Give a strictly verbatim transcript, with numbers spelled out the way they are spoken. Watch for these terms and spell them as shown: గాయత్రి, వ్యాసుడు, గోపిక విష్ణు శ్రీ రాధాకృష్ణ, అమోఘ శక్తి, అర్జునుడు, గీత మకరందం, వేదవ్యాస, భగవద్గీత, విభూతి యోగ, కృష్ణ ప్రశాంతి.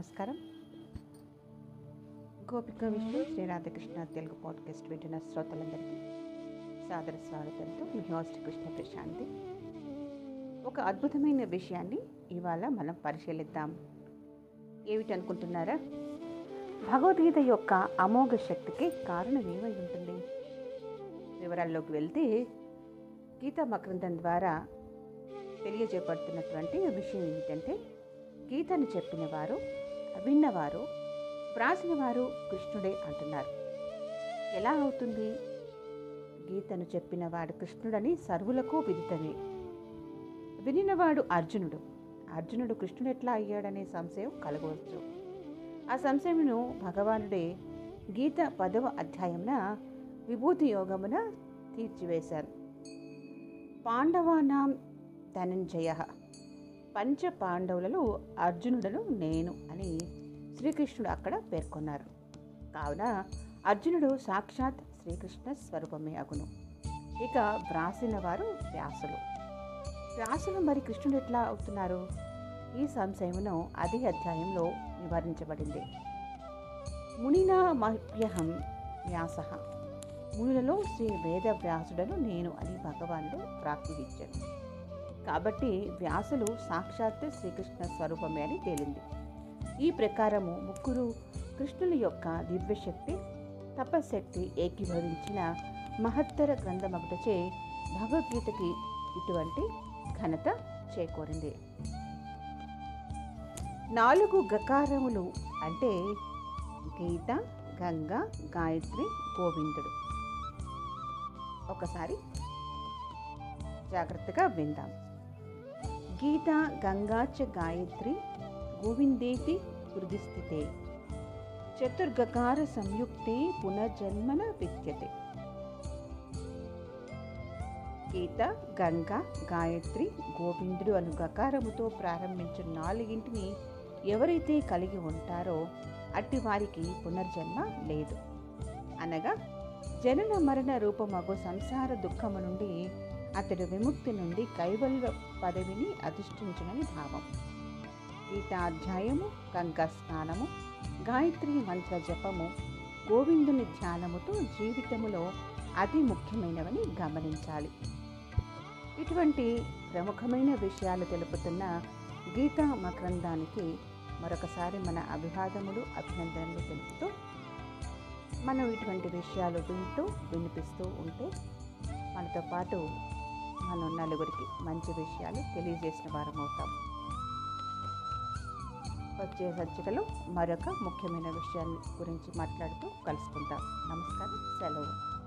నమస్కారం. గోపిక విష్ణు శ్రీ రాధాకృష్ణ తెలుగు పాడ్కాస్ట్ వింటున్న శ్రోతలందరికీ సాదర స్వాగతంతో మీ హోస్ట్ కృష్ణ ప్రశాంతి. ఒక అద్భుతమైన విషయాన్ని ఇవాళ మనం పరిశీలిద్దాం. ఏమిటనుకుంటున్నారా? భగవద్గీత యొక్క అమోఘ శక్తికి కారణం ఏమై ఉంటుంది? వివరాల్లోకి వెళ్తే గీత మకృందం ద్వారా తెలియజేయబడుతున్నటువంటి విషయం ఏమిటంటే, గీతను చెప్పినవారు, విన్నవారు, వ్రాసినవారు కృష్ణుడే అంటున్నారు. ఎలా అవుతుంది? గీతను చెప్పినవాడు కృష్ణుడని సర్వులకు విదితమే. వినినవాడు అర్జునుడు. అర్జునుడు కృష్ణుడు ఎట్లా అయ్యాడనే సంశయం కలగవచ్చు. ఆ సంశయమును భగవానుడే గీత పదవ అధ్యాయమున విభూతి యోగమున తీర్చివేశారు. పాండవానాం ధనంజయ, పంచ పాండవులలో అర్జునుడను నేను అని శ్రీకృష్ణుడు అక్కడ పేర్కొన్నారు. కావున అర్జునుడు సాక్షాత్ శ్రీకృష్ణ స్వరూపమే అగును. ఇక వ్రాసిన వారు వ్యాసులు. వ్యాసులు మరి కృష్ణుడు ఎట్లా అవుతున్నారు? ఈ సంశయమును అదే అధ్యాయంలో నివారించబడింది. మునినా మహ్యహం వ్యాస, మునులలో శ్రీ వేదవ్యాసుడను నేను అని భగవానుడు ప్రార్థించారు. కాబట్టి వ్యాసులు సాక్షాత్ శ్రీకృష్ణ స్వరూపమే అని తేలింది. ఈ ప్రకారము ముగ్గురు కృష్ణుని యొక్క దివ్యశక్తి, తపశక్తి ఏకీభవించిన మహత్తర గ్రంథమొకటిచే భగవద్గీతకి ఇటువంటి ఘనత చేకూరింది. నాలుగు గకారములు అంటే గీత, గంగా, గాయత్రి, గోవిందుడు. ఒకసారి జాగ్రత్తగా విందాం. గీత గంగా చ గాయత్రి గోవిందేతి హృదిస్థితే చతుర్గకార సంయుక్తే పునర్జన్మన విద్యతే. గీత, గంగా, గాయత్రి, గోవిందుడు అను గకారముతో ప్రారంభించిన నాలుగింటిని ఎవరైతే కలిగి ఉంటారో అట్టి వారికి పునర్జన్మ లేదు. అనగా జనన మరణ రూపమగు సంసార దుఃఖము నుండి అతడు విముక్తి నుండి కైవల్య పదవిని అధిష్ఠించునని భావం. గీతాధ్యాయము, గంగా స్నానము, గాయత్రి మంత్ర జపము, గోవిందుని ధ్యానముతో జీవితములో అతి ముఖ్యమైనవని గమనించాలి. ఇటువంటి ప్రముఖమైన విషయాలు తెలుపుతున్న గీతా మకరందానికి మరొకసారి మన అభివాదములు, అభినందనలు తెలుపుతూ, మనం ఇటువంటి విషయాలు వింటూ వినిపిస్తూ ఉంటే మనతో పాటు మనం నలుగురికి మంచి విషయాలు తెలియజేసిన వారం అవుతాం. వచ్చే సంచికలో మరొక ముఖ్యమైన విషయాన్ని గురించి మాట్లాడుతూ కలుసుకుంటాం. నమస్కారం. సెలవు.